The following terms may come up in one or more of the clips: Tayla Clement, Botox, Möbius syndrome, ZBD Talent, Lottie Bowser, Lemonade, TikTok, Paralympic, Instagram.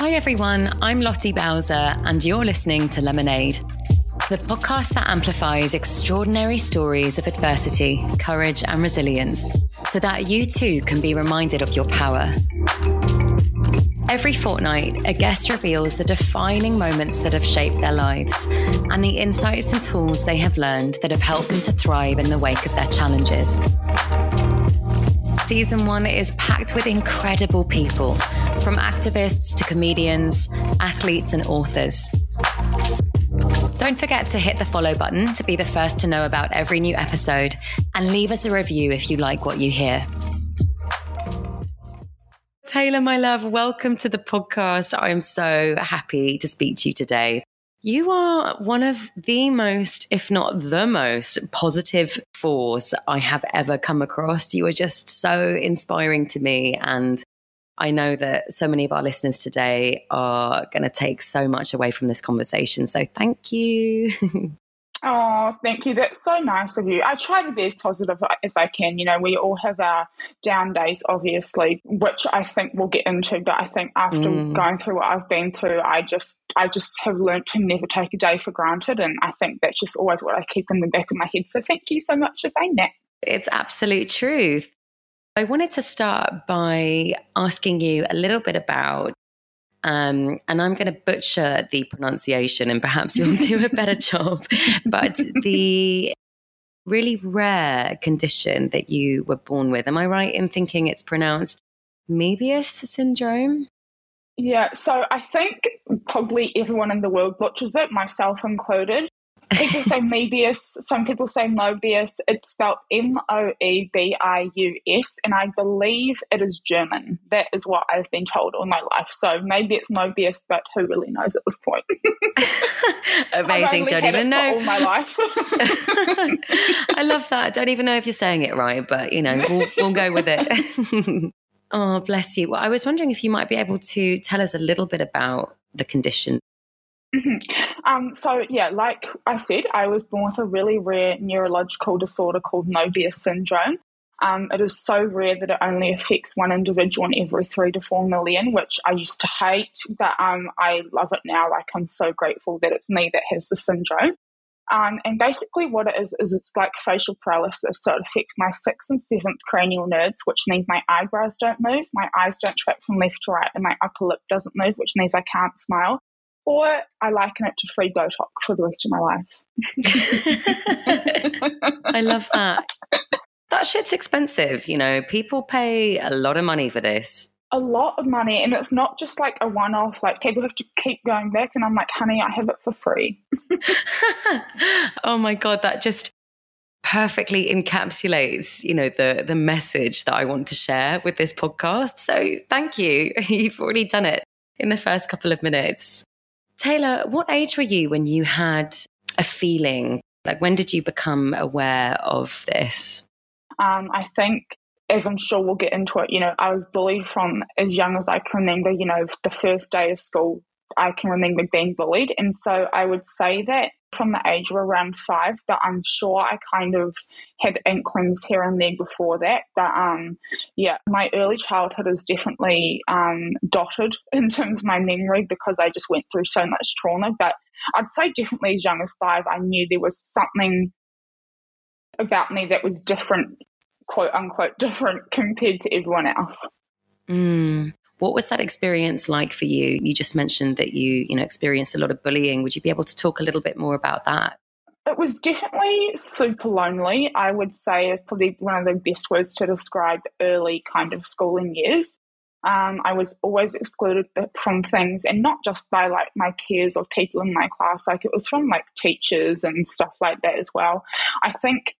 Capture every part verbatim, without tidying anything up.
Hi everyone, I'm Lottie Bowser and you're listening to Lemonade, the podcast that amplifies extraordinary stories of adversity, courage and resilience so that you too can be reminded of your power. Every fortnight, a guest reveals the defining moments that have shaped their lives and the insights and tools they have learned that have helped them to thrive in the wake of their challenges. Season one is packed with incredible people, from activists to comedians, athletes and authors. Don't forget to hit the follow button to be the first to know about every new episode and leave us a review if you like what you hear. Tayla, my love, welcome to the podcast. I am so happy to speak to you today. You are one of the most, if not the most, positive force I have ever come across. You are just so inspiring to me. And I know that so many of our listeners today are going to take so much away from this conversation. So thank you. Oh, thank you. That's so nice of you. I try to be as positive as I can. You know, we all have our down days, obviously, which I think we'll get into. But I think after mm. going through what I've been through, I just I just have learned to never take a day for granted. And I think that's just always what I keep in the back of my head. So thank you so much for saying that. It's absolute truth. I wanted to start by asking you a little bit about Um, and I'm going to butcher the pronunciation and perhaps you'll do a better job, but the really rare condition that you were born with. Am I right in thinking it's pronounced Möbius syndrome? Yeah, so I think probably everyone in the world butchers it, myself included. People say Möbius, some people say Möbius. It's spelled M O E B I U S, and I believe it is German. That is what I've been told all my life. So maybe it's Möbius, but who really knows at this point? Amazing. Don't even know. All my life. I love that. I don't even know if you're saying it right, but, you know, we'll, we'll go with it. Oh, bless you. Well, I was wondering if you might be able to tell us a little bit about the condition. Mm-hmm. Um, so, yeah, like I said, I was born with a really rare neurological disorder called Möbius syndrome. Um, it is so rare that it only affects one individual in every three to four million, which I used to hate, but um, I love it now. Like, I'm so grateful that it's me that has the syndrome. Um, and basically what it is, is it's like facial paralysis. So it affects my sixth and seventh cranial nerves, which means my eyebrows don't move, my eyes don't track from left to right, and my upper lip doesn't move, which means I can't smile. Or I liken it to free Botox for the rest of my life. I love that. That shit's expensive, you know. People pay a lot of money for this. A lot of money. And it's not just like a one-off. Like, people have to keep going back. And I'm like, honey, I have it for free. Oh, my God. That just perfectly encapsulates, you know, the, the message that I want to share with this podcast. So thank you. You've already done it in the first couple of minutes. Tayla, what age were you when you had a feeling? Like, when did you become aware of this? Um, I think, as I'm sure we'll get into it, you know, I was bullied from as young as I can remember. You know, the first day of school, I can remember being bullied. And so I would say that from the age of around five, but I'm sure I kind of had inklings here and there before that. But um, yeah, my early childhood is definitely um, dotted in terms of my memory because I just went through so much trauma. But I'd say definitely as young as five, I knew there was something about me that was different, quote unquote, different compared to everyone else. Mm. What was that experience like for you? You just mentioned that you, you know, experienced a lot of bullying. Would you be able to talk a little bit more about that? It was definitely super lonely. I would say is probably one of the best words to describe early kind of schooling years. Um, I was always excluded from things, and not just by like my peers or people in my class. Like, it was from like teachers and stuff like that as well. I think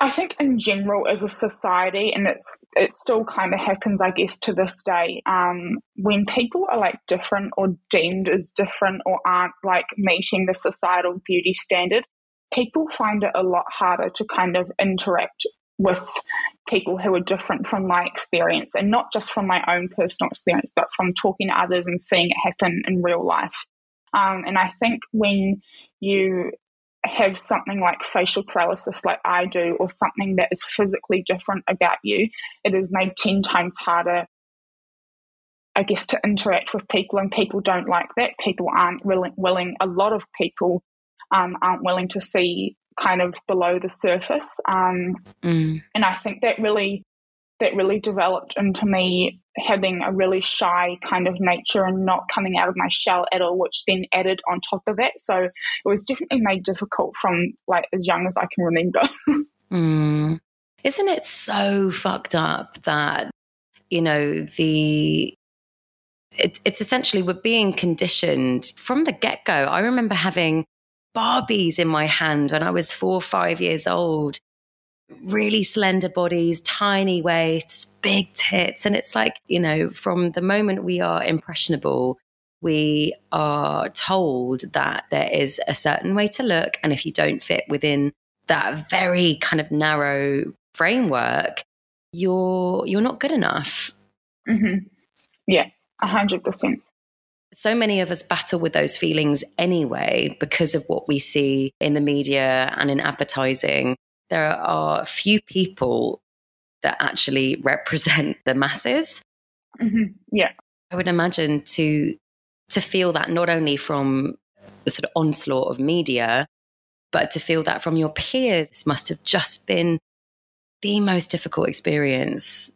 I think in general as a society, and it's it still kind of happens, I guess, to this day, um, when people are like different or deemed as different or aren't like meeting the societal beauty standard, people find it a lot harder to kind of interact with people who are different from my experience, and not just from my own personal experience, but from talking to others and seeing it happen in real life. Um, and I think when you have something like facial paralysis like I do, or something that is physically different about you, it is made ten times harder I guess, to interact with people, and people don't like that. People aren't really willing, a lot of people um, aren't willing to see kind of below the surface. Um, mm. And I think that really, that really developed into me having a really shy kind of nature and not coming out of my shell at all, which then added on top of that. So it was definitely made difficult from like as young as I can remember. mm. Isn't it so fucked up that, you know, the it, it's essentially we're being conditioned from the get-go. I remember having Barbies in my hand when I was four or five years old, really slender bodies, tiny waists, big tits. And it's like, you know, from the moment we are impressionable, we are told that there is a certain way to look. And if you don't fit within that very kind of narrow framework, you're you're not good enough. Mm-hmm. Yeah, one hundred percent. So many of us battle with those feelings anyway because of what we see in the media and in advertising. There are few people that actually represent the masses. Mm-hmm. Yeah. I would imagine to to feel that not only from the sort of onslaught of media, but to feel that from your peers, this must have just been the most difficult experience.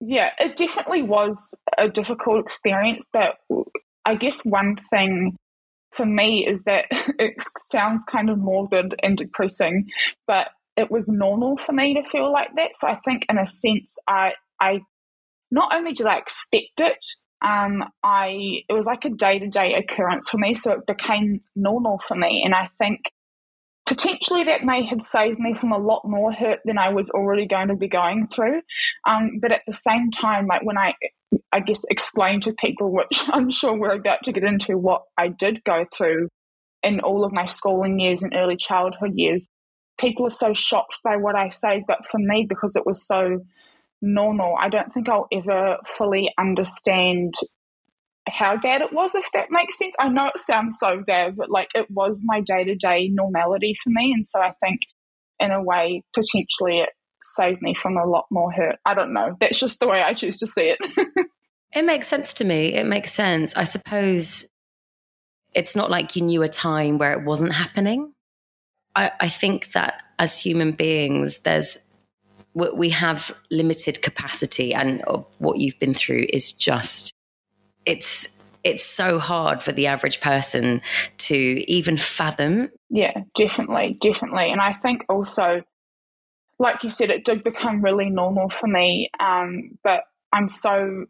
Yeah, it definitely was a difficult experience, but I guess one thing for me is that it sounds kind of morbid and depressing, but it was normal for me to feel like that. So I think in a sense, I I not only did I expect it, um, I it was like a day-to-day occurrence for me, so it became normal for me. And I think potentially that may have saved me from a lot more hurt than I was already going to be going through. Um, but at the same time, like when I, I guess, explained to people, which I'm sure we're about to get into, what I did go through in all of my schooling years and early childhood years, people are so shocked by what I say. But for me, because it was so normal, I don't think I'll ever fully understand how bad it was, if that makes sense. I know it sounds so bad, but like it was my day-to-day normality for me. And so I think in a way potentially it saved me from a lot more hurt. I don't know, that's just the way I choose to see it. It makes sense to me. It makes sense. I suppose it's not like you knew a time where it wasn't happening. I, I think that as human beings there's we have limited capacity, and what you've been through is just It's it's so hard for the average person to even fathom. Yeah, definitely, definitely. And I think also, like you said, it did become really normal for me. Um, but I'm so,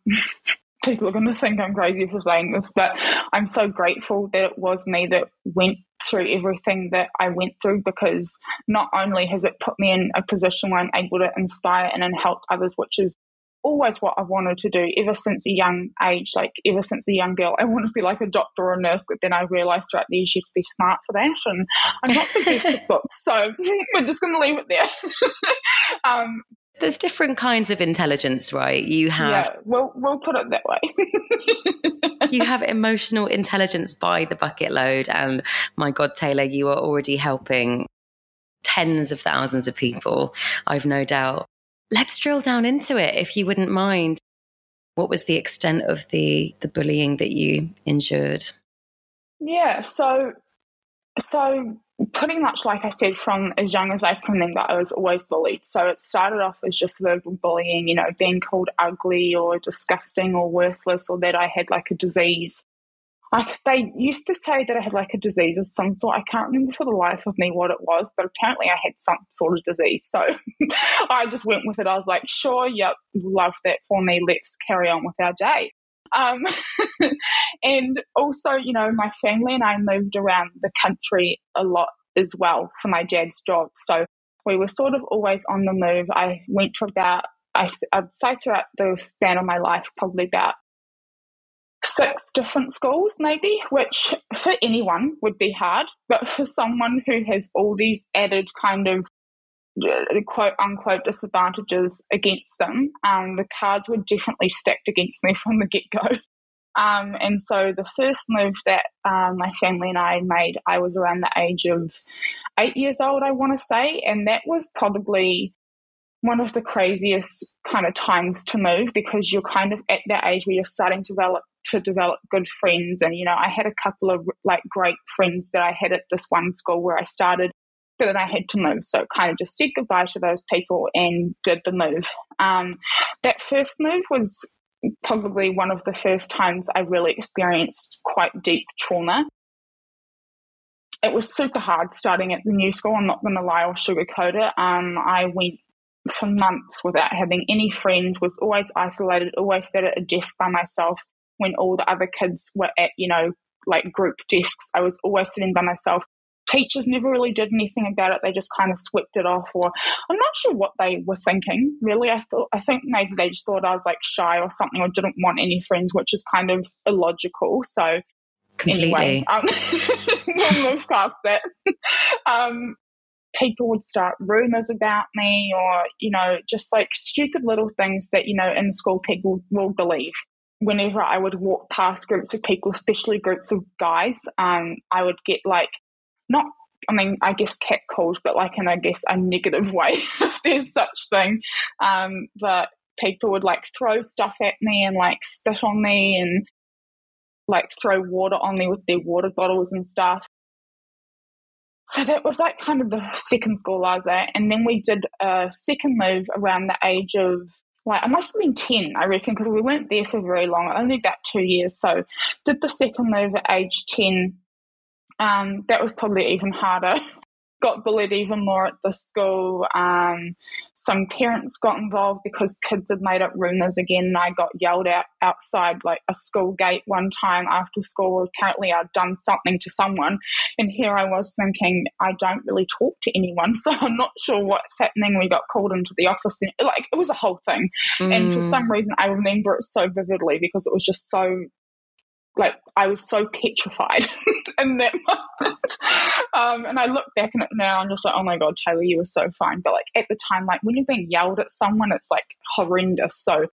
people are going to think I'm crazy for saying this, but I'm so grateful that it was me that went through everything that I went through, because not only has it put me in a position where I'm able to inspire and help others, which is always what I've wanted to do ever since a young age. Like ever since a young girl, I wanted to be like a doctor or a nurse, but then I realised throughout the years you have to be smart for that, and I'm not the best with books, so we're just going to leave it there. um, There's different kinds of intelligence, right? You have, yeah, we'll, we'll put it that way. You have emotional intelligence by the bucket load, and my God, Tayla, you are already helping tens of thousands of people, I've no doubt. Let's drill down into it, if you wouldn't mind. What was the extent of the, the bullying that you endured? Yeah, so so pretty much like I said, from as young as I can remember, I was always bullied. So it started off as just verbal bullying, you know, being called ugly or disgusting or worthless, or that I had like a disease. Like they used to say that I had like a disease of some sort. I can't remember for the life of me what it was, but apparently I had some sort of disease. So I just went with it. I was like, sure, yep, love that for me. Let's carry on with our day. Um, and also, you know, my family and I moved around the country a lot as well for my dad's job. So we were sort of always on the move. I went to about, I, I'd say throughout the span of my life, probably about six different schools maybe, which for anyone would be hard, but for someone who has all these added kind of quote unquote disadvantages against them, um, the cards were definitely stacked against me from the get-go. Um, and so the first move that um, my family and I made, I was around the age of eight years old, I want to say, and that was probably one of the craziest kind of times to move, because you're kind of at that age where you're starting to develop to develop good friends. And, you know, I had a couple of like great friends that I had at this one school where I started, but then I had to move. So kind of just said goodbye to those people and did the move. Um, that first move was probably one of the first times I really experienced quite deep trauma. It was super hard starting at the new school. I'm not going to lie or sugarcoat it. Um, I went for months without having any friends, was always isolated, always sat at a desk by myself when all the other kids were at, you know, like group desks. I was always sitting by myself. Teachers never really did anything about it. They just kind of swept it off, or I'm not sure what they were thinking, really. I thought, I think maybe they just thought I was like shy or something, or didn't want any friends, which is kind of illogical. So completely. Anyway, um, we'll move past that. Um, people would start rumors about me, or, you know, just like stupid little things that, you know, in school people will believe. Whenever I would walk past groups of people, especially groups of guys, um, I would get like, not, I mean, I guess catcalled, but like in, I guess, a negative way, if there's such thing. Um, but people would like throw stuff at me and like spit on me and like throw water on me with their water bottles and stuff. So that was like kind of the second school I was at. And then we did a second move around the age of, like, I must have been ten, I reckon, because we weren't there for very long, only about two years. So did the second move at age ten. Um, that was probably even harder. Got bullied even more at the school. Um, some parents got involved because kids had made up rumours again, and I got yelled at outside like a school gate one time after school. Apparently I'd done something to someone, and here I was thinking, I don't really talk to anyone, so I'm not sure what's happening. We got called into the office, and like it was a whole thing. Mm. And for some reason I remember it so vividly, because it was just so, like, I was so petrified in that moment. Um, and I look back at it now, I'm just like, oh my God, Taylor, you were so fine. But like at the time, like when you're being yelled at someone, it's like horrendous. So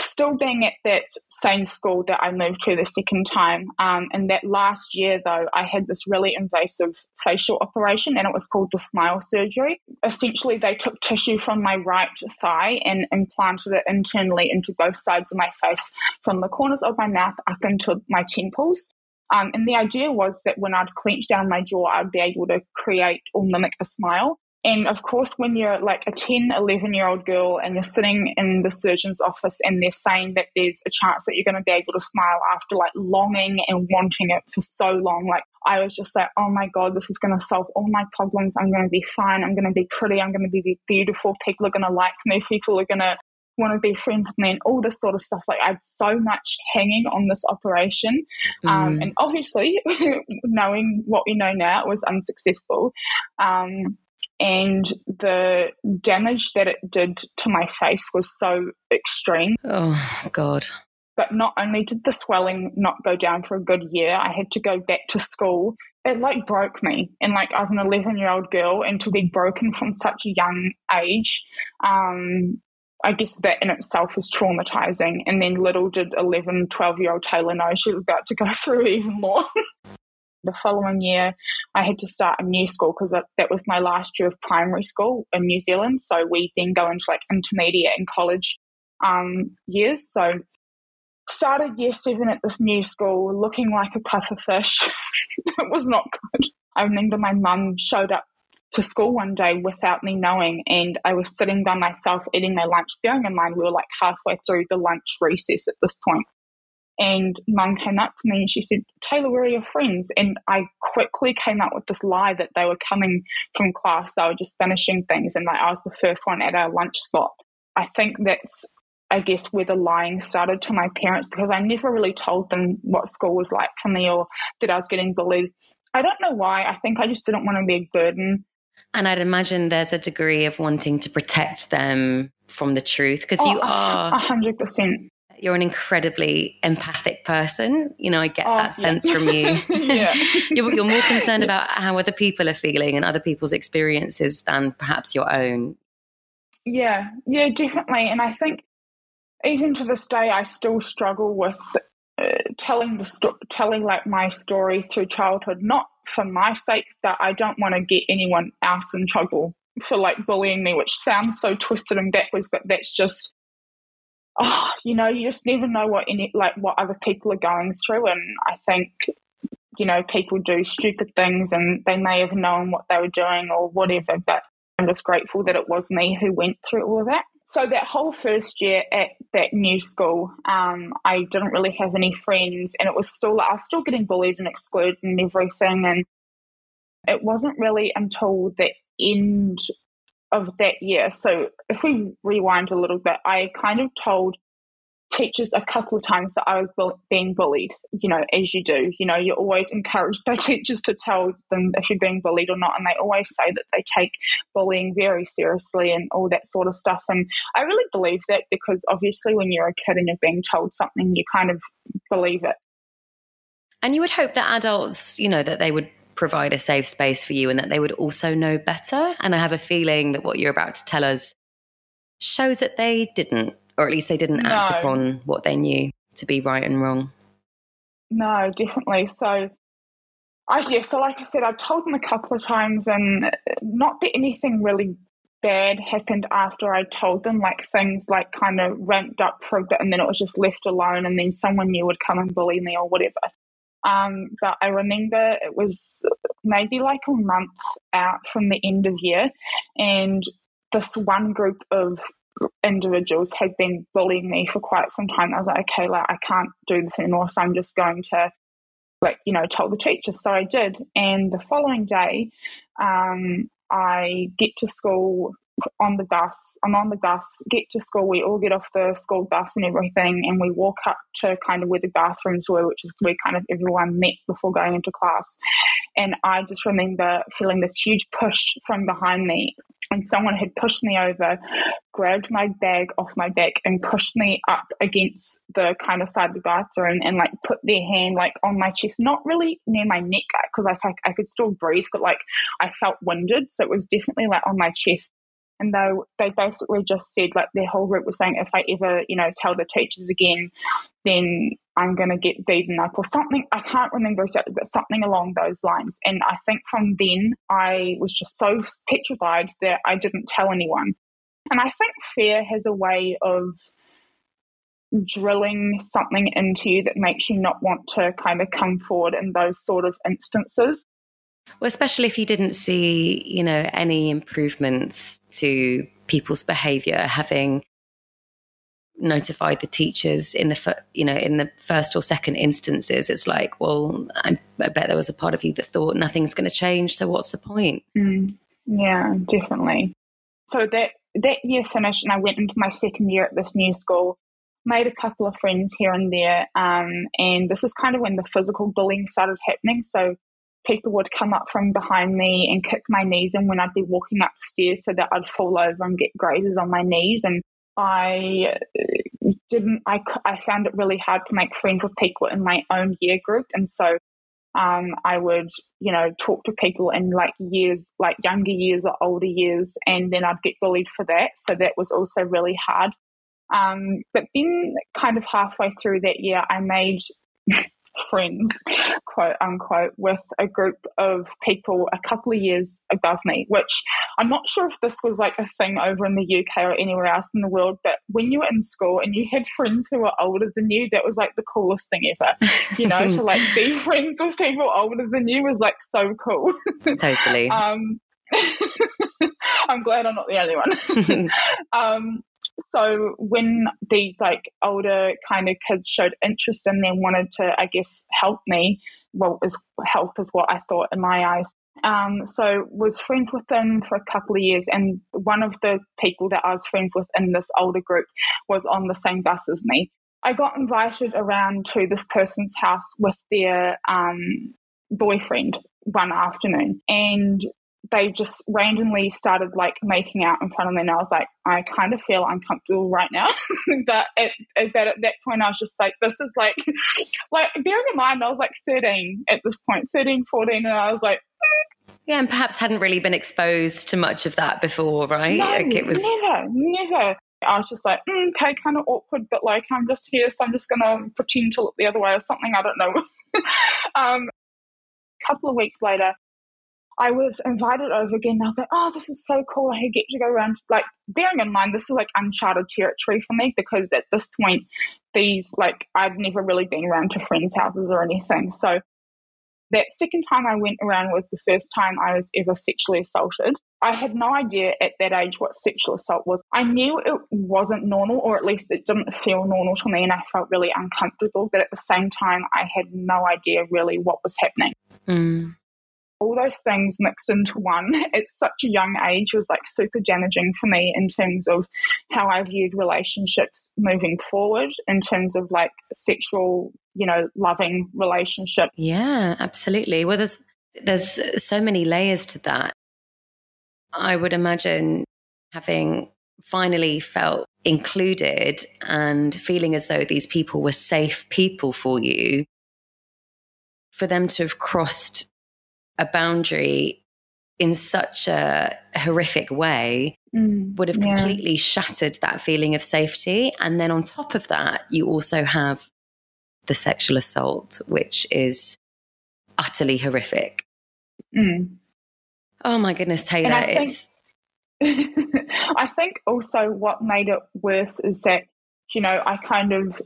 still being at that same school that I moved to the second time, um, and that last year though, I had this really invasive facial operation, and it was called the smile surgery. Essentially, they took tissue from my right thigh and implanted it internally into both sides of my face, from the corners of my mouth up into my temples. Um, and the idea was that when I'd clench down my jaw, I'd be able to create or mimic a smile. And of course, when you're like a ten, eleven-year-old girl and you're sitting in the surgeon's office and they're saying that there's a chance that you're going to be able to smile after like longing and wanting it for so long, like I was just like, oh my God, this is going to solve all my problems. I'm going to be fine. I'm going to be pretty. I'm going to be beautiful. People are going to like me. People are going to want to be friends with me and all this sort of stuff. Like I had so much hanging on this operation. Mm. Um, and obviously, knowing what we know now, it was unsuccessful. Um And the damage that it did to my face was so extreme. Oh, God. But not only did the swelling not go down for a good year, I had to go back to school. It, like, broke me. And, like, I was an eleven-year-old girl, and to be broken from such a young age, um, I guess that in itself is traumatizing. And then little did eleven, twelve-year-old Taylor know she was about to go through even more. The following year, I had to start a new school, because that was my last year of primary school in New Zealand. So we then go into like intermediate and college um, years. So started year seven at this new school, looking like a puff of fish. It was not good. I remember my mum showed up to school one day without me knowing, and I was sitting by myself eating my lunch. Bearing in mind, we were like halfway through the lunch recess at this point. And Mum came up to me and she said, Taylor, where are your friends? And I quickly came up with this lie that they were coming from class. They were just finishing things, and like I was the first one at our lunch spot. I think that's, I guess, where the lying started to my parents, because I never really told them what school was like for me or that I was getting bullied. I don't know why. I think I just didn't want to be a burden. And I'd imagine there's a degree of wanting to protect them from the truth, because oh, you are... one hundred percent. You're an incredibly empathic person. You know, I get oh, that yeah. sense from you. Yeah. you're, you're more concerned about how other people are feeling and other people's experiences than perhaps your own. Yeah, yeah, definitely. And I think even to this day, I still struggle with uh, telling the sto- telling like my story through childhood, not for my sake, but I don't want to get anyone else in trouble. for like bullying me, which sounds so twisted and backwards, but that's just, oh, you know, you just never know what any, like what other people are going through. And I think, you know, people do stupid things and they may have known what they were doing or whatever, but I'm just grateful that it was me who went through all of that. So that whole first year at that new school, um, I didn't really have any friends, and it was still, I was still getting bullied and excluded and everything. And it wasn't really until the end of that year. So if we rewind a little bit, I kind of told teachers a couple of times that I was bull- being bullied, you know, as you do. You know, you're always encouraged by teachers to tell them if you're being bullied or not, and they always say that they take bullying very seriously and all that sort of stuff. And I really believe that, because obviously when you're a kid and you're being told something, you kind of believe it. And you would hope that adults, you know, that they would provide a safe space for you and that they would also know better. And I have a feeling that what you're about to tell us shows that they didn't, or at least they didn't no. act upon what they knew to be right and wrong. No, definitely. So, I, yeah, so like I said, I've told them a couple of times, and not that anything really bad happened after I told them, like things like kind of ramped up for a bit and then it was just left alone, and then someone new would come and bully me or whatever. Um, but I remember it was maybe like a month out from the end of year, and this one group of individuals had been bullying me for quite some time. I was like, okay, like, I can't do this anymore, so I'm just going to, like, you know, tell the teacher. So I did, and the following day um, I get to school on the bus. I'm on the bus, get to school, we all get off the school bus and everything, and we walk up to kind of where the bathrooms were, which is where kind of everyone met before going into class. And I just remember feeling this huge push from behind me, and someone had pushed me over, grabbed my bag off my back and pushed me up against the kind of side of the bathroom, and like put their hand like on my chest, not really near my neck, because like I, I could still breathe, but like I felt winded, so it was definitely like on my chest. And they, they basically just said, like, their whole group was saying, if I ever, you know, tell the teachers again, then I'm going to get beaten up or something. I can't remember exactly, but something along those lines. And I think from then I was just so petrified that I didn't tell anyone. And I think fear has a way of drilling something into you that makes you not want to kind of come forward in those sort of instances. Well, especially if you didn't see, you know, any improvements to people's behaviour, having notified the teachers in the, you know, in the first or second instances, it's like, well, I, I bet there was a part of you that thought nothing's going to change, so what's the point? Mm, yeah, definitely. So that that year finished, and I went into my second year at this new school. Made a couple of friends here and there, um, and this is kind of when the physical bullying started happening. So people would come up from behind me and kick my knees in when I'd be walking upstairs, so that I'd fall over and get grazes on my knees. And I didn't, I, I found it really hard to make friends with people in my own year group. And so um, I would, you know, talk to people in like years, like younger years or older years, and then I'd get bullied for that. So that was also really hard. Um, but then kind of halfway through that year, I made friends, quote unquote, with a group of people a couple of years above me, which I'm not sure if this was like a thing over in the U K or anywhere else in the world, but when you were in school and you had friends who were older than you, that was like the coolest thing ever. You know, to like be friends with people older than you was like so cool. Totally. um, I'm glad I'm not the only one. um So when these like older kind of kids showed interest and then wanted to, I guess, help me, well, is, help is what I thought in my eyes. Um, so was friends with them for a couple of years. And one of the people that I was friends with in this older group was on the same bus as me. I got invited around to this person's house with their um, boyfriend one afternoon, and they just randomly started like making out in front of me, and I was like, I kind of feel uncomfortable right now. But at, at, that, at that point I was just like, this is like, like bearing in mind I was like thirteen at this point, thirteen, fourteen, and I was like, mm. Yeah, and perhaps hadn't really been exposed to much of that before, right? No, like it was... never, never. I was just like, mm, okay, kind of awkward, but like I'm just here, so I'm just going to pretend to look the other way or something, I don't know. um, a couple of weeks later, I was invited over again. I was like, oh, this is so cool. I get to go around. Like, bearing in mind, this is like uncharted territory for me, because at this point, these, like, I'd never really been around to friends' houses or anything. So that second time I went around was the first time I was ever sexually assaulted. I had no idea at that age what sexual assault was. I knew it wasn't normal, or at least it didn't feel normal to me, and I felt really uncomfortable. But at the same time, I had no idea really what was happening. Mm. All those things mixed into one at such a young age was like super damaging for me in terms of how I viewed relationships moving forward, in terms of like sexual, you know, loving relationship. Yeah, absolutely. Well, there's there's so many layers to that. I would imagine having finally felt included and feeling as though these people were safe people for you, for them to have crossed a boundary in such a horrific way mm, would have yeah. completely shattered that feeling of safety. And then on top of that, you also have the sexual assault, which is utterly horrific. Mm. Oh my goodness, Tayla. I think, it's... I think also what made it worse is that, you know, I kind of,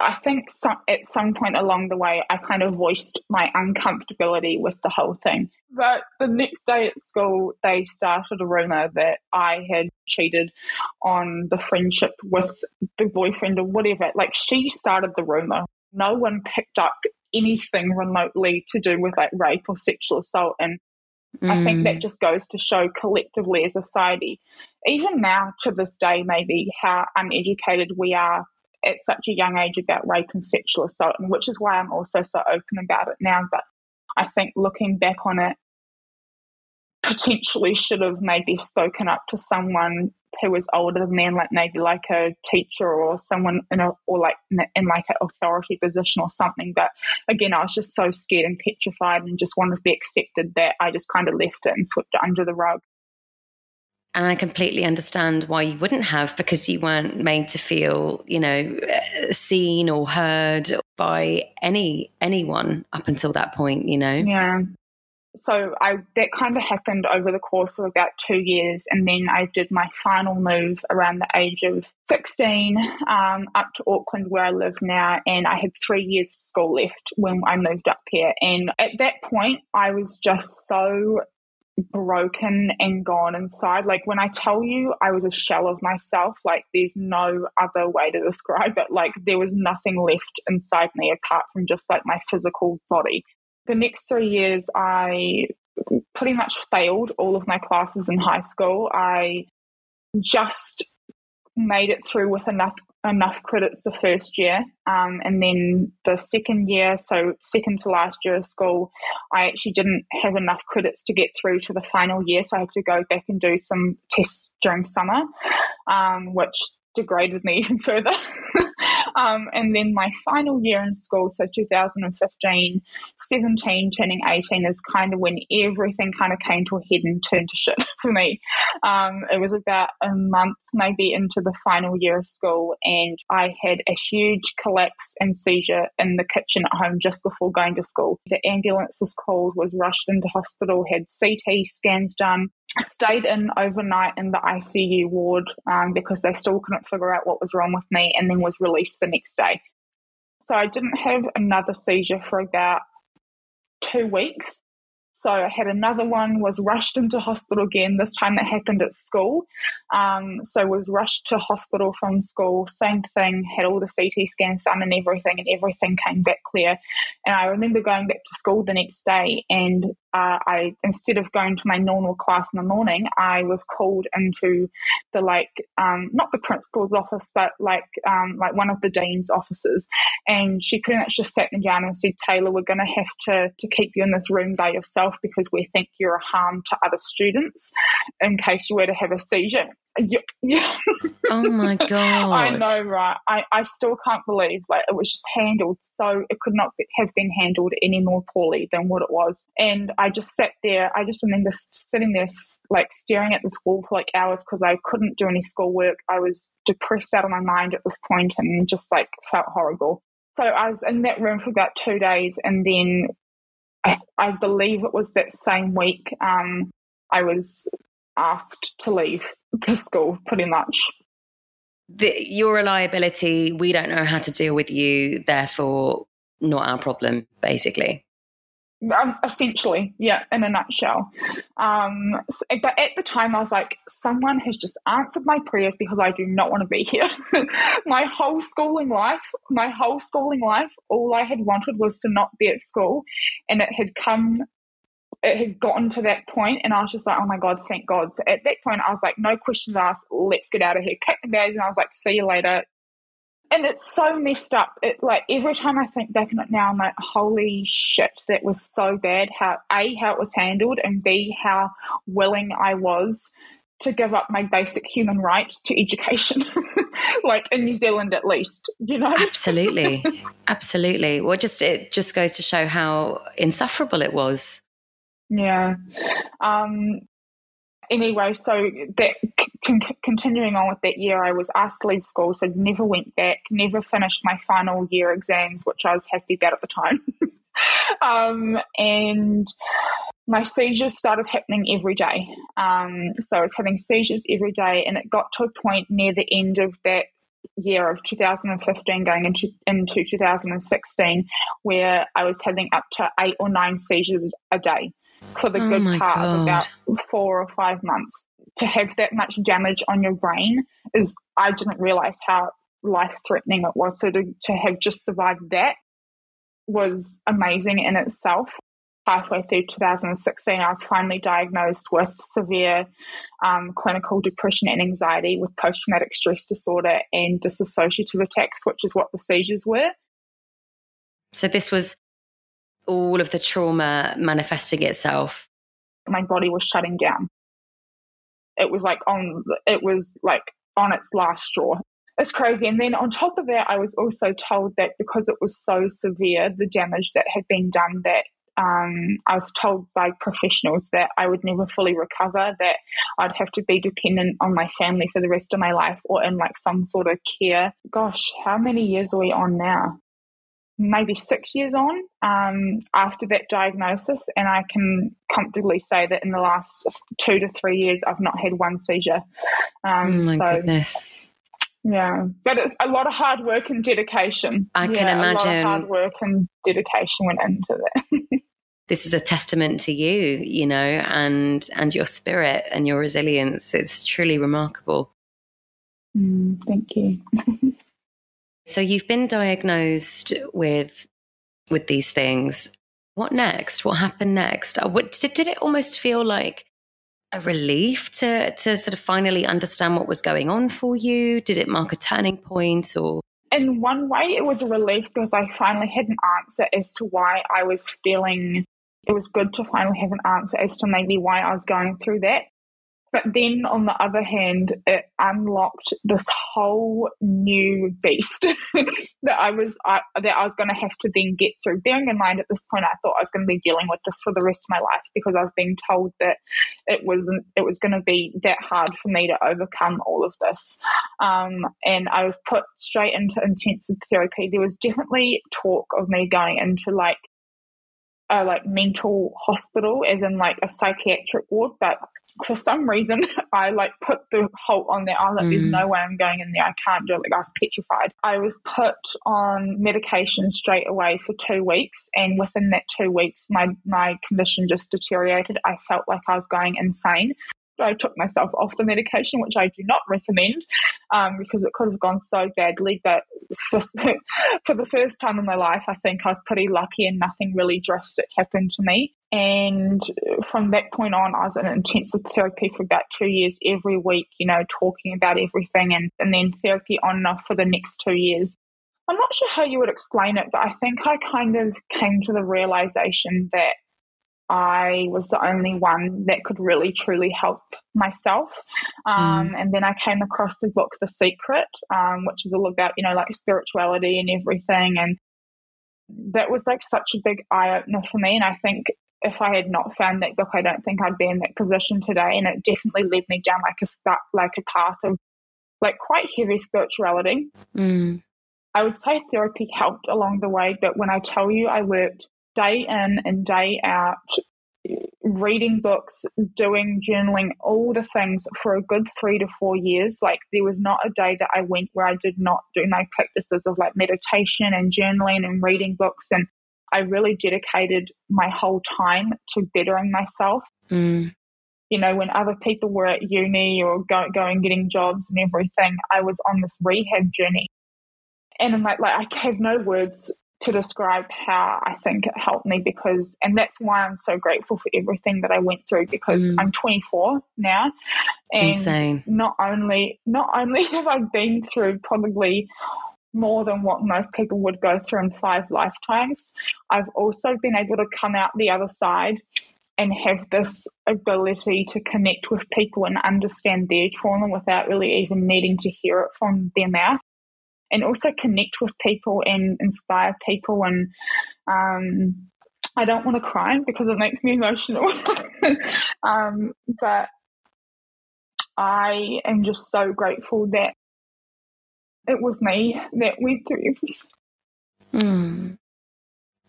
I think some, at some point along the way, I kind of voiced my uncomfortability with the whole thing. But the next day at school, they started a rumour that I had cheated on the friendship with the boyfriend or whatever. Like, she started the rumour. No one picked up anything remotely to do with like rape or sexual assault. And Mm. I think that just goes to show collectively as a society, even now to this day, maybe how uneducated we are at such a young age about rape and sexual assault, and which is why I'm also so open about it now. But I think looking back on it, potentially should have maybe spoken up to someone who was older than me, and like maybe like a teacher or someone in a, or like in like an authority position or something. But again, I was just so scared and petrified and just wanted to be accepted that I just kind of left it and swept it under the rug. And I completely understand why you wouldn't have, because you weren't made to feel, you know, seen or heard by any anyone up until that point, you know? Yeah. So I that kind of happened over the course of about two years. And then I did my final move around the age of sixteen um, up to Auckland, where I live now. And I had three years of school left when I moved up here. And at that point, I was just so broken and gone inside. Like, when I tell you I was a shell of myself, like, there's no other way to describe it. Like, there was nothing left inside me apart from just like my physical body. The next three years, I pretty much failed all of my classes in high school. I just made it through with enough enough credits the first year. Um, and then the second year, so second to last year of school, I actually didn't have enough credits to get through to the final year. So I had to go back and do some tests during summer, um, which degraded me even further. Um, and then my final year in school, so two thousand fifteen, seventeen, turning eighteen, is kind of when everything kind of came to a head and turned to shit for me. Um, it was about a month maybe into the final year of school, and I had a huge collapse and seizure in the kitchen at home just before going to school. The ambulance was called, was rushed into hospital, had C T scans done. I stayed in overnight in the I C U ward um, because they still couldn't figure out what was wrong with me, and then was released the next day. So I didn't have another seizure for about two weeks. So I had another one, was rushed into hospital again. This time it happened at school. Um, so was rushed to hospital from school, same thing, had all the C T scans done and everything, and everything came back clear. And I remember going back to school the next day, and uh, I instead of going to my normal class in the morning, I was called into the, like, um, not the principal's office, but like um, like one of the dean's offices. And she pretty much just sat me down and said, Tayla, we're going to have to to keep you in this room by yourself, because we think you're a harm to other students in case you were to have a seizure. Yeah, yeah. Oh my God. I know, right? I, I still can't believe, like, it was just handled. So it could not be, have been handled any more poorly than what it was. And I just sat there. I just remember sitting there, like, staring at this wall for like hours, because I couldn't do any schoolwork. I was depressed out of my mind at this point and just like felt horrible. So I was in that room for about two days, and then I, I believe it was that same week um, I was asked to leave the school pretty much. The, your reliability, we don't know how to deal with you, therefore not our problem, basically. Um, essentially, yeah, in a nutshell. Um, so, but at the time I was like, someone has just answered my prayers because I do not want to be here. my whole schooling life, my whole schooling life, all I had wanted was to not be at school, and it had come, it had gotten to that point, and I was just like, oh my God, thank God. So at that point I was like, no questions asked, let's get out of here. Kick the bags, and I was like, see you later. And it's so messed up. It, like, every time I think back on it now, I'm like, holy shit, that was so bad. How A, how it was handled, and B, how willing I was to give up my basic human right to education, like in New Zealand at least, you know? Absolutely. Absolutely. Well, just it just goes to show how insufferable it was. Yeah. Um. Anyway, so that con- continuing on with that year, I was asked to leave school, so never went back, never finished my final year exams, which I was happy about at the time. um, and my seizures started happening every day. Um, so I was having seizures every day, and it got to a point near the end of that year of two thousand fifteen going into into two thousand sixteen where I was having up to eight or nine seizures a day for the good oh part God. of about four or five months. To have that much damage on your brain is, I didn't realise how life-threatening it was. So to, to have just survived that was amazing in itself. Halfway through two thousand sixteen, I was finally diagnosed with severe um, clinical depression and anxiety with post-traumatic stress disorder and dissociative attacks, which is what the seizures were. So this was all of the trauma manifesting itself. My body was shutting down. It was like on, it was like on its last straw. It's crazy. And then on top of that, I was also told that because it was so severe, the damage that had been done, that um, I was told by professionals that I would never fully recover, that I'd have to be dependent on my family for the rest of my life or in like some sort of care. Gosh, how many years are we on now? Maybe six years on um, after that diagnosis, and I can comfortably say that in the last two to three years I've not had one seizure. Um, oh my so, goodness. Yeah, but it's a lot of hard work and dedication. I yeah, can imagine. A lot of hard work and dedication went into that. This is a testament to you, you know, and, and your spirit and your resilience. It's truly remarkable. Mm, thank you. So you've been diagnosed with with these things. What next? What happened next? What, did, did it almost feel like a relief to to sort of finally understand what was going on for you? Did it mark a turning point? Or in one way, it was a relief because I finally had an answer as to why I was feeling. It was good to finally have an answer as to maybe why I was going through that. But then, on the other hand, it unlocked this whole new beast that I was I, that I was going to have to then get through. Bearing in mind, at this point, I thought I was going to be dealing with this for the rest of my life because I was being told that it wasn't. It was going to be that hard for me to overcome all of this, um, and I was put straight into intensive therapy. There was definitely talk of me going into like a like mental hospital, as in like a psychiatric ward, but for some reason, I like put the halt on that. I was like, mm. there's no way I'm going in there. I can't do it. Like, I was petrified. I was put on medication straight away for two weeks. And within that two weeks, my, my condition just deteriorated. I felt like I was going insane. I took myself off the medication, which I do not recommend um, because it could have gone so badly. But for, for the first time in my life, I think I was pretty lucky and nothing really drastic happened to me. And from that point on, I was in intensive therapy for about two years every week, you know, talking about everything, and, and then therapy on and off for the next two years. I'm not sure how you would explain it, but I think I kind of came to the realization that I was the only one that could really truly help myself. Um, mm. And then I came across the book, The Secret, um, which is all about, you know, like spirituality and everything. And that was like such a big eye opener for me. And I think if I had not found that book, I don't think I'd be in that position today. And it definitely led me down like a, like a path of like quite heavy spirituality. Mm. I would say therapy helped along the way, but when I tell you I worked day in and day out, reading books, doing journaling, all the things for a good three to four years. Like there was not a day that I went where I did not do my practices of like meditation and journaling and reading books. And I really dedicated my whole time to bettering myself. Mm. You know, when other people were at uni or go, going getting jobs and everything, I was on this rehab journey. And I'm like, like, I have no words to describe how I think it helped me, because, and that's why I'm so grateful for everything that I went through, because mm. I'm twenty-four now. And Insane. Not only, not only have I been through probably more than what most people would go through in five lifetimes, I've also been able to come out the other side and have this ability to connect with people and understand their trauma without really even needing to hear it from their mouth, and also connect with people and inspire people. And um, I don't want to cry because it makes me emotional. um, but I am just so grateful that it was me that went through everything. Mm.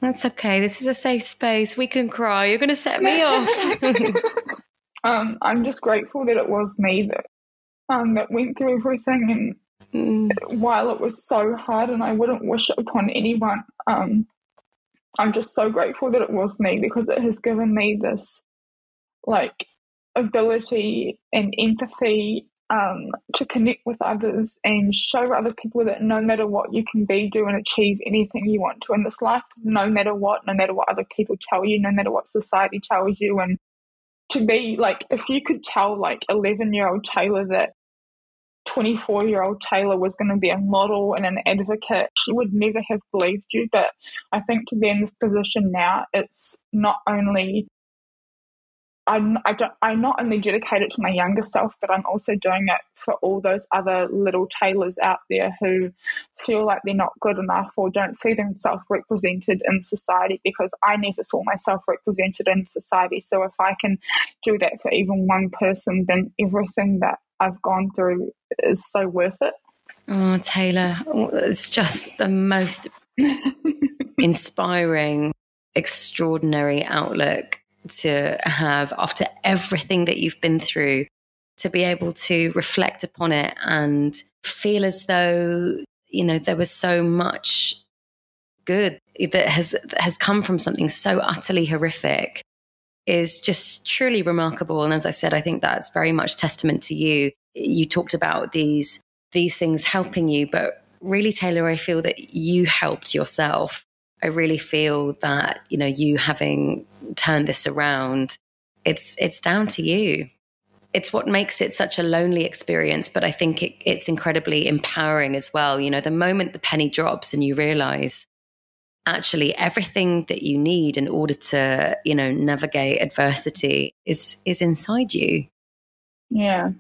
That's okay. This is a safe space. We can cry. You're going to set me off. um, I'm just grateful that it was me that um, that went through everything. And mm. while it was so hard, and I wouldn't wish it upon anyone, um, I'm just so grateful that it was me, because it has given me this like ability and empathy um, to connect with others and show other people that no matter what, you can be, do and achieve anything you want to in this life, no matter what, no matter what other people tell you, no matter what society tells you. And to be like, if you could tell like eleven-year-old Tayla that twenty-four-year-old Tayla was going to be a model and an advocate, she would never have believed you. But I think to be in this position now, it's not only I'm, I don't, I not only dedicate it to my younger self, but I'm also doing it for all those other little Taylors out there who feel like they're not good enough or don't see themselves represented in society, because I never saw myself represented in society. So if I can do that for even one person, then everything that I've gone through is so worth it. Oh, Tayla, it's just the most inspiring, extraordinary outlook to have after everything that you've been through, to be able to reflect upon it and feel as though, you know, there was so much good that has that has come from something so utterly horrific is just truly remarkable. And as I said, I think that's very much testament to you. You talked about these these things helping you, but really, Tayla, I feel that you helped yourself. I really feel that, you know, you having turned this around, it's it's down to you. It's what makes it such a lonely experience, but I think it, it's incredibly empowering as well. You know, the moment the penny drops and you realize actually everything that you need in order to, you know, navigate adversity is is inside you. Yeah.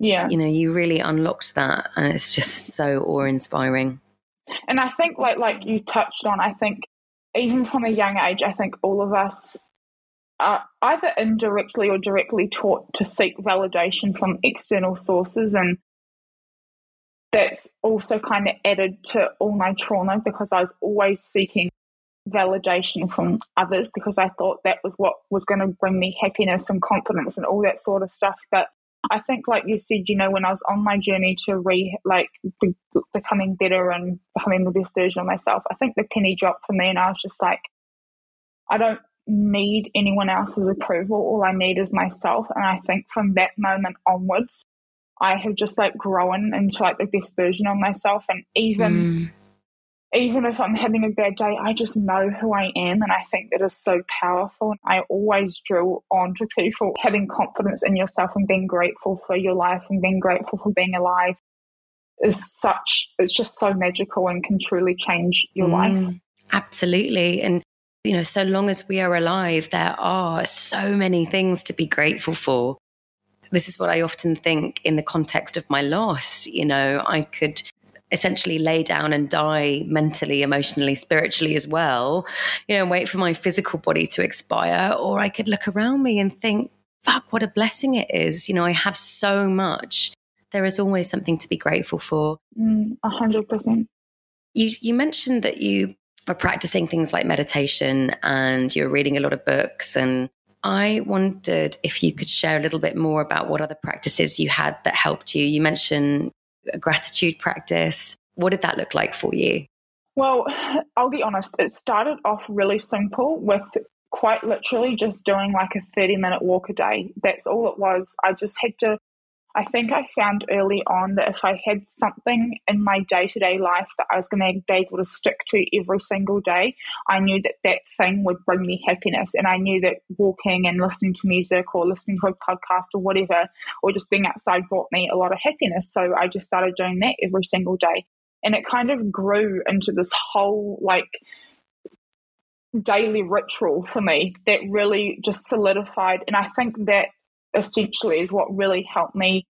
Yeah. You know, you really unlocked that, and it's just so awe-inspiring. And I think like like you touched on, I think even from a young age, I think all of us are either indirectly or directly taught to seek validation from external sources. And that's also kind of added to all my trauma, because I was always seeking validation from others, because I thought that was what was going to bring me happiness and confidence and all that sort of stuff. But I think, like you said, you know, when I was on my journey to re like be, becoming better and becoming the best version of myself, I think the penny dropped for me, and I was just like, I don't need anyone else's approval. All I need is myself. And I think from that moment onwards, I have just like grown into like the best version of myself. And even mm. even if I'm having a bad day, I just know who I am, and I think that is so powerful. And I always drill on to people having confidence in yourself and being grateful for your life and being grateful for being alive is such it's just so magical and can truly change your mm. life. Absolutely. And you know, so long as we are alive, there are so many things to be grateful for. This is what I often think in the context of my loss. You know, I could essentially lay down and die mentally, emotionally, spiritually as well, you know, and wait for my physical body to expire. Or I could look around me and think, fuck, what a blessing it is. You know, I have so much. There is always something to be grateful for. A hundred percent. You you mentioned that you are practicing things like meditation and you're reading a lot of books. And I wondered if you could share a little bit more about what other practices you had that helped you. You mentioned a gratitude practice. What did that look like for you? Well, I'll be honest, it started off really simple with quite literally just doing like a thirty minute walk a day. That's all it was. I just had to, I think I found early on that if I had something in my day-to-day life that I was going to be able to stick to every single day, I knew that that thing would bring me happiness. And I knew that walking and listening to music or listening to a podcast or whatever, or just being outside brought me a lot of happiness. So I just started doing that every single day. And it kind of grew into this whole like daily ritual for me that really just solidified. And I think that essentially is what really helped me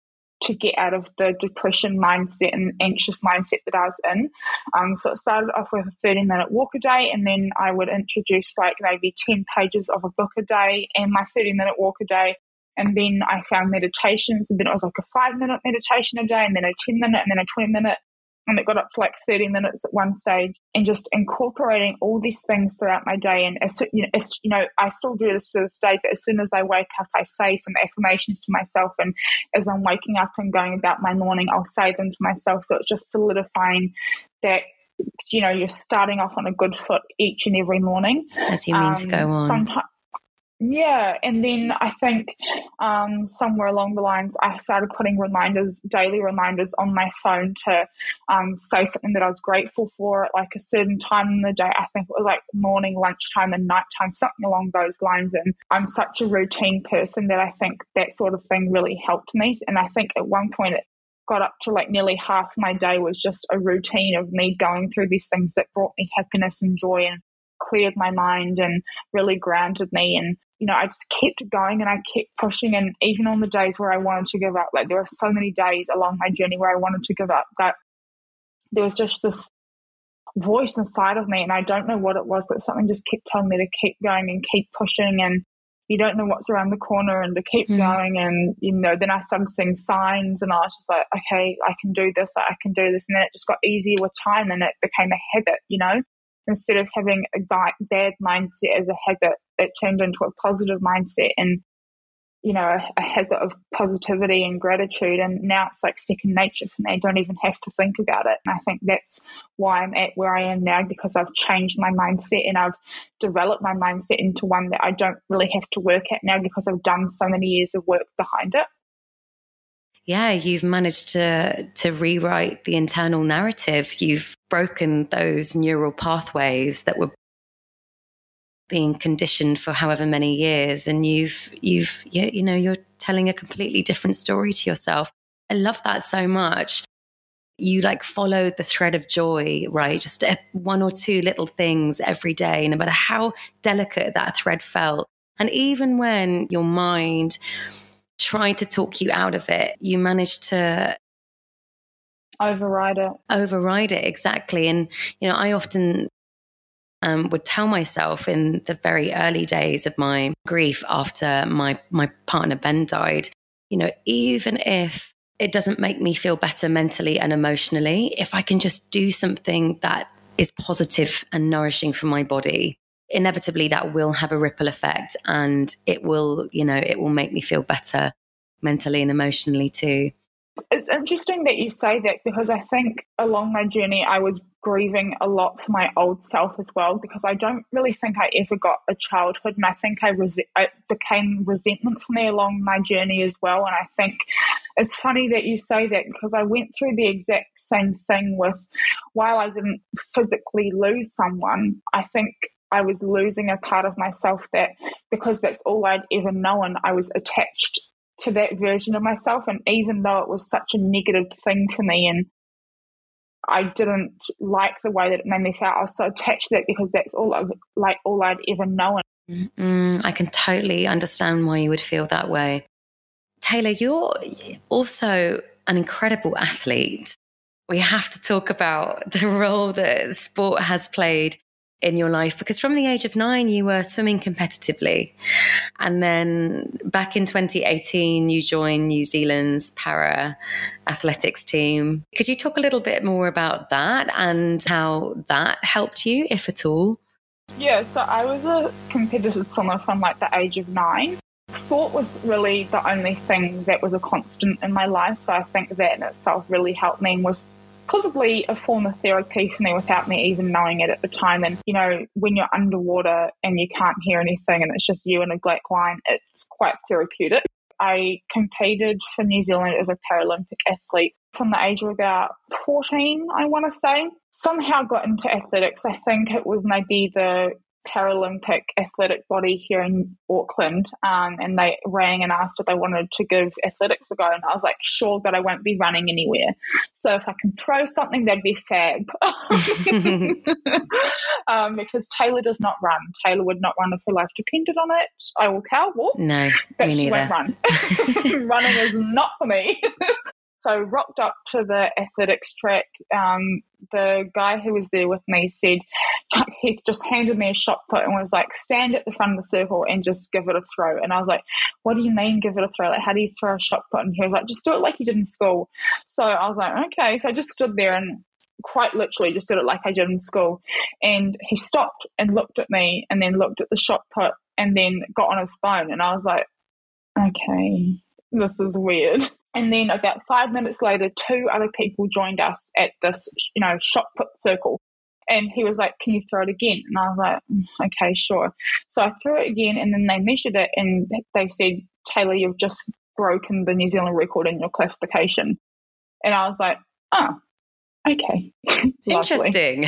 to get out of the depression mindset and anxious mindset that I was in. Um, so it started off with a thirty minute walk a day, and then I would introduce like maybe ten pages of a book a day and my thirty minute walk a day. And then I found meditations, and then it was like a five minute meditation a day, and then a ten minute, and then a twenty minute. And it got up to like thirty minutes at one stage, and just incorporating all these things throughout my day. And, as, you know, as, you know, I still do this to this day, but as soon as I wake up, I say some affirmations to myself. And as I'm waking up and going about my morning, I'll say them to myself. So it's just solidifying that, you know, you're starting off on a good foot each and every morning. As you mean um, to go on. Sometimes, yeah. And then I think um, somewhere along the lines, I started putting reminders, daily reminders on my phone to um, say something that I was grateful for at like a certain time in the day. I think it was like morning, lunchtime and nighttime, something along those lines. And I'm such a routine person that I think that sort of thing really helped me. And I think at one point it got up to like nearly half my day was just a routine of me going through these things that brought me happiness and joy and cleared my mind and really grounded me. And you know, I just kept going and I kept pushing. And even on the days where I wanted to give up, like there were so many days along my journey where I wanted to give up, that there was just this voice inside of me. And I don't know what it was, but something just kept telling me to keep going and keep pushing. And you don't know what's around the corner and to keep mm. going. And, you know, then I started seeing signs and I was just like, okay, I can do this, I can do this. And then it just got easier with time and it became a habit, you know. Instead of having a bad mindset as a habit, it turned into a positive mindset and, you know, a, a habit of positivity and gratitude. And now it's like second nature for me. I don't even have to think about it. And I think that's why I'm at where I am now, because I've changed my mindset and I've developed my mindset into one that I don't really have to work at now because I've done so many years of work behind it. Yeah, you've managed to to rewrite the internal narrative. You've broken those neural pathways that were being conditioned for however many years, and you've you've you, you know you're telling a completely different story to yourself. I love that so much. You like followed the thread of joy, right? Just one or two little things every day, no matter how delicate that thread felt. And even when your mind tried to talk you out of it, you managed to override it. Override it, exactly. And, you know, I often um, would tell myself in the very early days of my grief after my, my partner Ben died, you know, even if it doesn't make me feel better mentally and emotionally, if I can just do something that is positive and nourishing for my body, inevitably that will have a ripple effect, and it will, you know, it will make me feel better mentally and emotionally too. It's interesting that you say that, because I think along my journey I was grieving a lot for my old self as well, because I don't really think I ever got a childhood, and I think I res- it became resentment for me along my journey as well. And I think it's funny that you say that, because I went through the exact same thing with, while I didn't physically lose someone, I think I was losing a part of myself that, because that's all I'd ever known, I was attached to that version of myself. And even though it was such a negative thing for me and I didn't like the way that it made me feel, I was so attached to that because that's all I've, like all I'd ever known. Mm-mm, I can totally understand why you would feel that way. Tayla, you're also an incredible athlete. We have to talk about the role that sport has played in your life? Because from the age of nine, you were swimming competitively. And then back in twenty eighteen, you joined New Zealand's para athletics team. Could you talk a little bit more about that and how that helped you, if at all? Yeah, so I was a competitive swimmer from like the age of nine. Sport was really the only thing that was a constant in my life. So I think that in itself really helped me and was probably a form of therapy for me without me even knowing it at the time. And, you know, when you're underwater and you can't hear anything and it's just you and a black line, it's quite therapeutic. I competed for New Zealand as a Paralympic athlete from the age of about fourteen, I want to say. Somehow got into athletics. I think it was maybe the Paralympic athletic body here in Auckland, um, and they rang and asked if they wanted to give athletics a go, and I was like, sure, but I won't be running anywhere, so if I can throw something, that'd be fab. um, because Taylor does not run. Taylor would not run if her life depended on it. I will cow walk, no, but she won't run. Running is not for me. So rocked up to the athletics track. Um, the guy who was there with me said, he just handed me a shot put and was like, stand at the front of the circle and just give it a throw. And I was like, what do you mean give it a throw? Like, how do you throw a shot put? And he was like, just do it like you did in school. So I was like, okay. So I just stood there and quite literally just did it like I did in school. And he stopped and looked at me and then looked at the shot put and then got on his phone. And I was like, okay, this is weird. And then about five minutes later, two other people joined us at this, you know, shot put circle. And he was like, can you throw it again? And I was like, okay, sure. So I threw it again, and then they measured it and they said, Taylor, you've just broken the New Zealand record in your classification. And I was like, oh, okay. Interesting.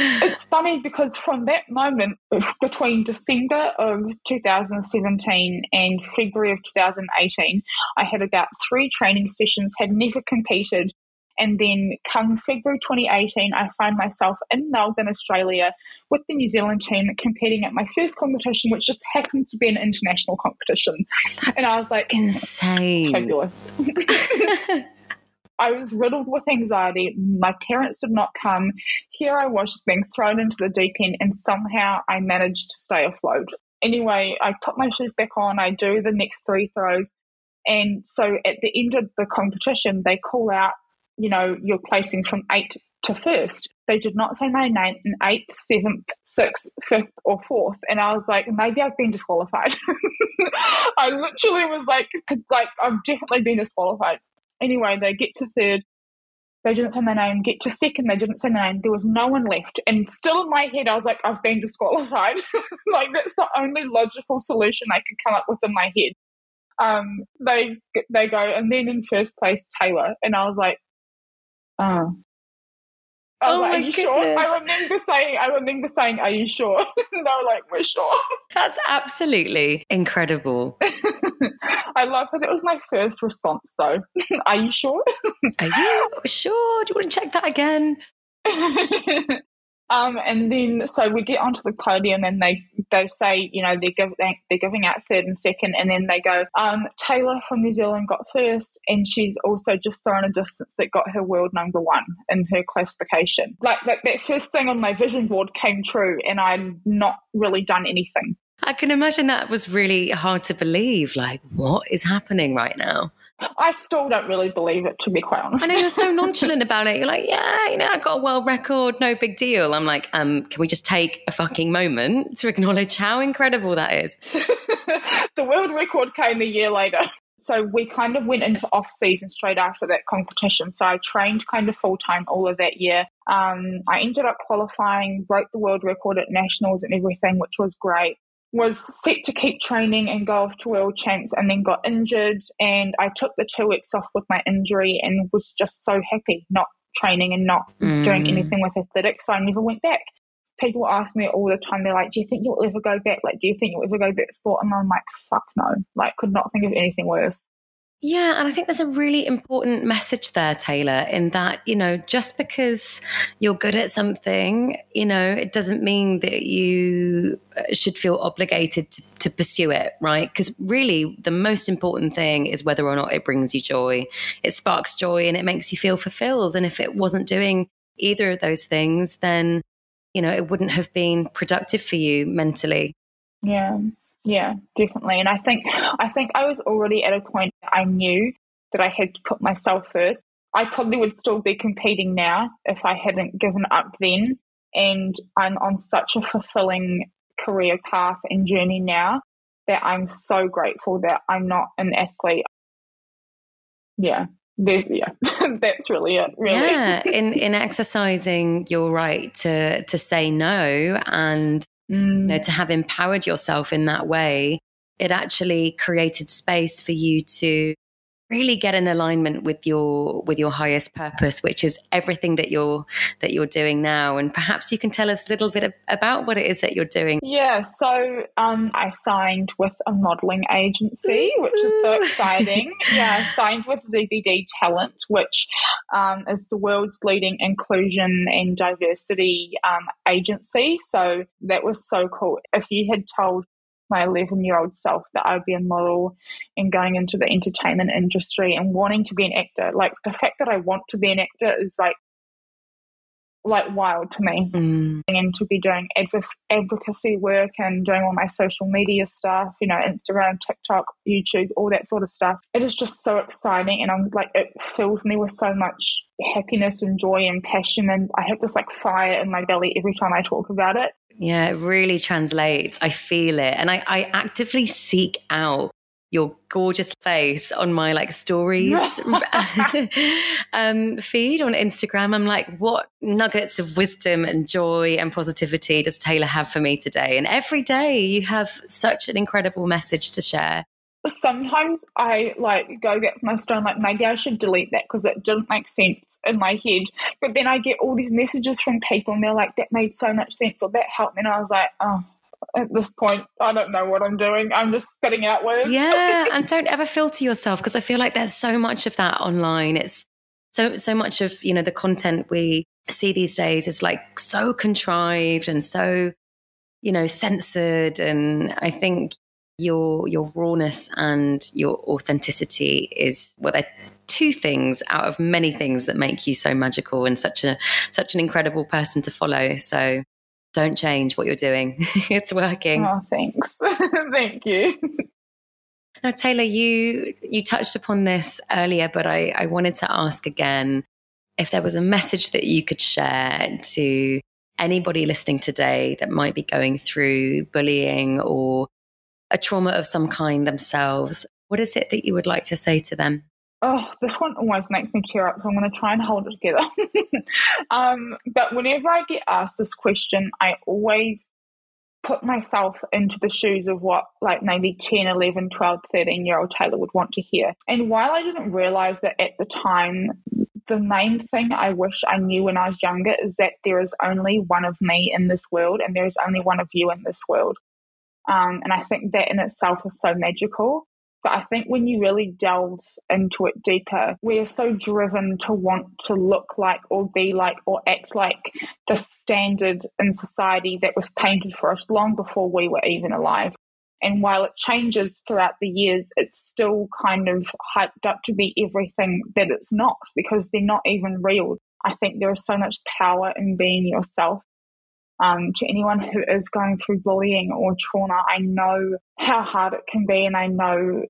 It's funny because from that moment, between December of two thousand seventeen and February of two thousand eighteen, I had about three training sessions, had never competed. And then come February twenty eighteen, I find myself in Melbourne, Australia, with the New Zealand team competing at my first competition, which just happens to be an international competition. That's and I was like, insane. Fabulous. I was riddled with anxiety. My parents did not come. Here I was just being thrown into the deep end, and somehow I managed to stay afloat. Anyway, I put my shoes back on. I do the next three throws. And so at the end of the competition, they call out, you know, your placings from eight to first. They did not say my name in eighth, seventh, sixth, fifth, or fourth. And I was like, maybe I've been disqualified. I literally was like, like I've definitely been disqualified. Anyway, they get to third. They didn't say my name. Get to second. They didn't say my name. There was no one left. And still in my head, I was like, I've been disqualified. Like, that's the only logical solution I could come up with in my head. Um, they they go, and then in first place, Taylor. And I was like, oh. I was oh like, are you goodness. sure? I remember saying, I remember saying, are you sure? And they were like, we're sure. That's absolutely incredible. I love that. It was my first response though. Are you sure? Are you sure? Do you want to check that again? um, and then, so we get onto the podium and they, they say, you know, they're, give, they, they're giving out third and second. And then they go, um, Taylor from New Zealand got first. And she's also just thrown a distance that got her world number one in her classification. Like, like that first thing on my vision board came true and I'd not really done anything. I can imagine that was really hard to believe. Like, what is happening right now? I still don't really believe it, to be quite honest. I know, you're so nonchalant about it. You're like, yeah, you know, I got a world record, no big deal. I'm like, um, can we just take a fucking moment to acknowledge how incredible that is? The world record came a year later. So we kind of went into off-season straight after that competition. So I trained kind of full-time all of that year. Um, I ended up qualifying, broke the world record at nationals and everything, which was great. Was set to keep training and go off to world champs and then got injured, and I took the two weeks off with my injury and was just so happy not training and not mm. doing anything with athletics, so I never went back. People ask me all the time, they're like, do you think you'll ever go back? Like, do you think you'll ever go back to sport? And I'm like, fuck no. Like, could not think of anything worse. Yeah, and I think there's a really important message there, Taylor, in that, you know, just because you're good at something, you know, it doesn't mean that you should feel obligated to, to pursue it, right? Because really the most important thing is whether or not it brings you joy. It sparks joy and it makes you feel fulfilled. And if it wasn't doing either of those things, then you know, it wouldn't have been productive for you mentally. Yeah, yeah, definitely. And I think I think I was already at a point that I knew that I had to put myself first. I probably would still be competing now if I hadn't given up then. And I'm on such a fulfilling career path and journey now that I'm so grateful that I'm not an athlete. Yeah, there's yeah, that's really it. Really, yeah. In in exercising your right to to say no and mm. you know, to have empowered yourself in that way, it actually created space for you to really get in alignment with your with your highest purpose, which is everything that you're that you're doing now. And perhaps you can tell us a little bit about what it is that you're doing. Yeah, so um, I signed with a modelling agency, which is so exciting. Yeah, I signed with Z B D Talent, which um, is the world's leading inclusion and diversity um, agency. So that was so cool. If you had told my eleven-year-old self that I'd be a model and going into the entertainment industry and wanting to be an actor. Like, the fact that I want to be an actor is, like, like wild to me. Mm. And to be doing advocacy work and doing all my social media stuff, you know, Instagram, TikTok, YouTube, all that sort of stuff. It is just so exciting, and I'm like, it fills me with so much happiness and joy and passion, and I have this like fire in my belly every time I talk about it. Yeah, it really translates. I feel it. And I, I actively seek out your gorgeous face on my like stories um, feed on Instagram. I'm like, what nuggets of wisdom and joy and positivity does Tayla have for me today? And every day you have such an incredible message to share. Sometimes I like go back to my story, I'm like, maybe I should delete that because it didn't make sense in my head. But then I get all these messages from people and they're like, that made so much sense or that helped me. And I was like, oh, at this point, I don't know what I'm doing. I'm just spitting out words. Yeah, and don't ever filter yourself, because I feel like there's so much of that online. It's so so much of, you know, the content we see these days is like so contrived and so, you know, censored. And I think Your your rawness and your authenticity is, well, they're two things out of many things that make you so magical and such a such an incredible person to follow. So don't change what you're doing. It's working. Oh, thanks. Thank you. Now, Tayla, you you touched upon this earlier, but I, I wanted to ask again if there was a message that you could share to anybody listening today that might be going through bullying or a trauma of some kind themselves. What is it that you would like to say to them? Oh, this one always makes me tear up, so I'm going to try and hold it together. um, but whenever I get asked this question, I always put myself into the shoes of what like maybe ten, eleven, twelve, thirteen-year-old Tayla would want to hear. And while I didn't realise it at the time, the main thing I wish I knew when I was younger is that there is only one of me in this world and there is only one of you in this world. Um, and I think that in itself is so magical. But I think when you really delve into it deeper, we are so driven to want to look like or be like or act like the standard in society that was painted for us long before we were even alive. And while it changes throughout the years, it's still kind of hyped up to be everything that it's not, because they're not even real. I think there is so much power in being yourself. Um, to anyone who is going through bullying or trauma, I know how hard it can be, and I know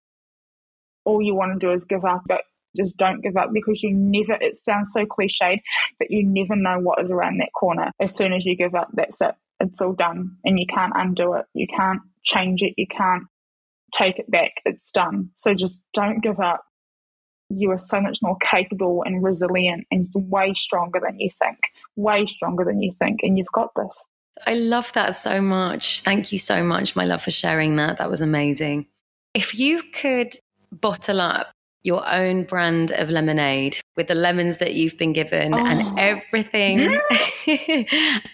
all you want to do is give up, but just don't give up, because you never, it sounds so cliched, but you never know what is around that corner. As soon as you give up, that's it. It's all done, and you can't undo it. You can't change it. You can't take it back. It's done. So just don't give up. You are so much more capable and resilient and way stronger than you think, way stronger than you think. And you've got this. I love that so much. Thank you so much, my love, for sharing that. That was amazing. If you could bottle up your own brand of lemonade with the lemons that you've been given oh. and everything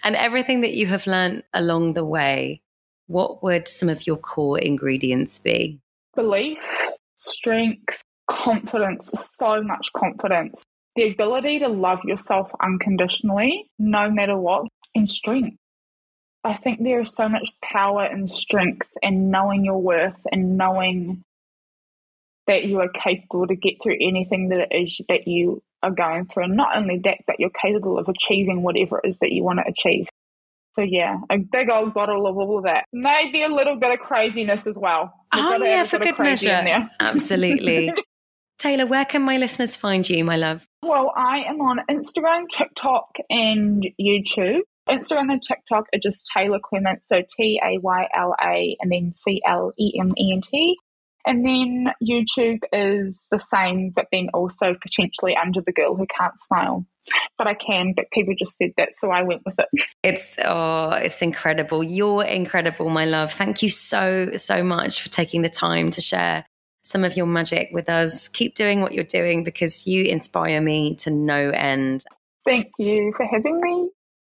and everything that you have learned along the way, what would some of your core ingredients be? Belief, strength, confidence, so much confidence, the ability to love yourself unconditionally, no matter what, and strength. I think there is so much power and strength and knowing your worth and knowing that you are capable to get through anything that it is that you are going through. And not only that, but you're capable of achieving whatever it is that you want to achieve. So yeah, a big old bottle of all of that. Maybe a little bit of craziness as well. We've oh yeah, for good measure. Absolutely. Tayla, where can my listeners find you, my love? Well, I am on Instagram, TikTok and YouTube. Instagram and TikTok are just Tayla Clement, so T A Y L A and then C L E M E N T. And then YouTube is the same, but then also potentially under the girl who can't smile. But I can, but people just said that, so I went with it. It's oh, it's incredible. You're incredible, my love. Thank you so, so much for taking the time to share some of your magic with us. Keep doing what you're doing because you inspire me to no end. Thank you for having me.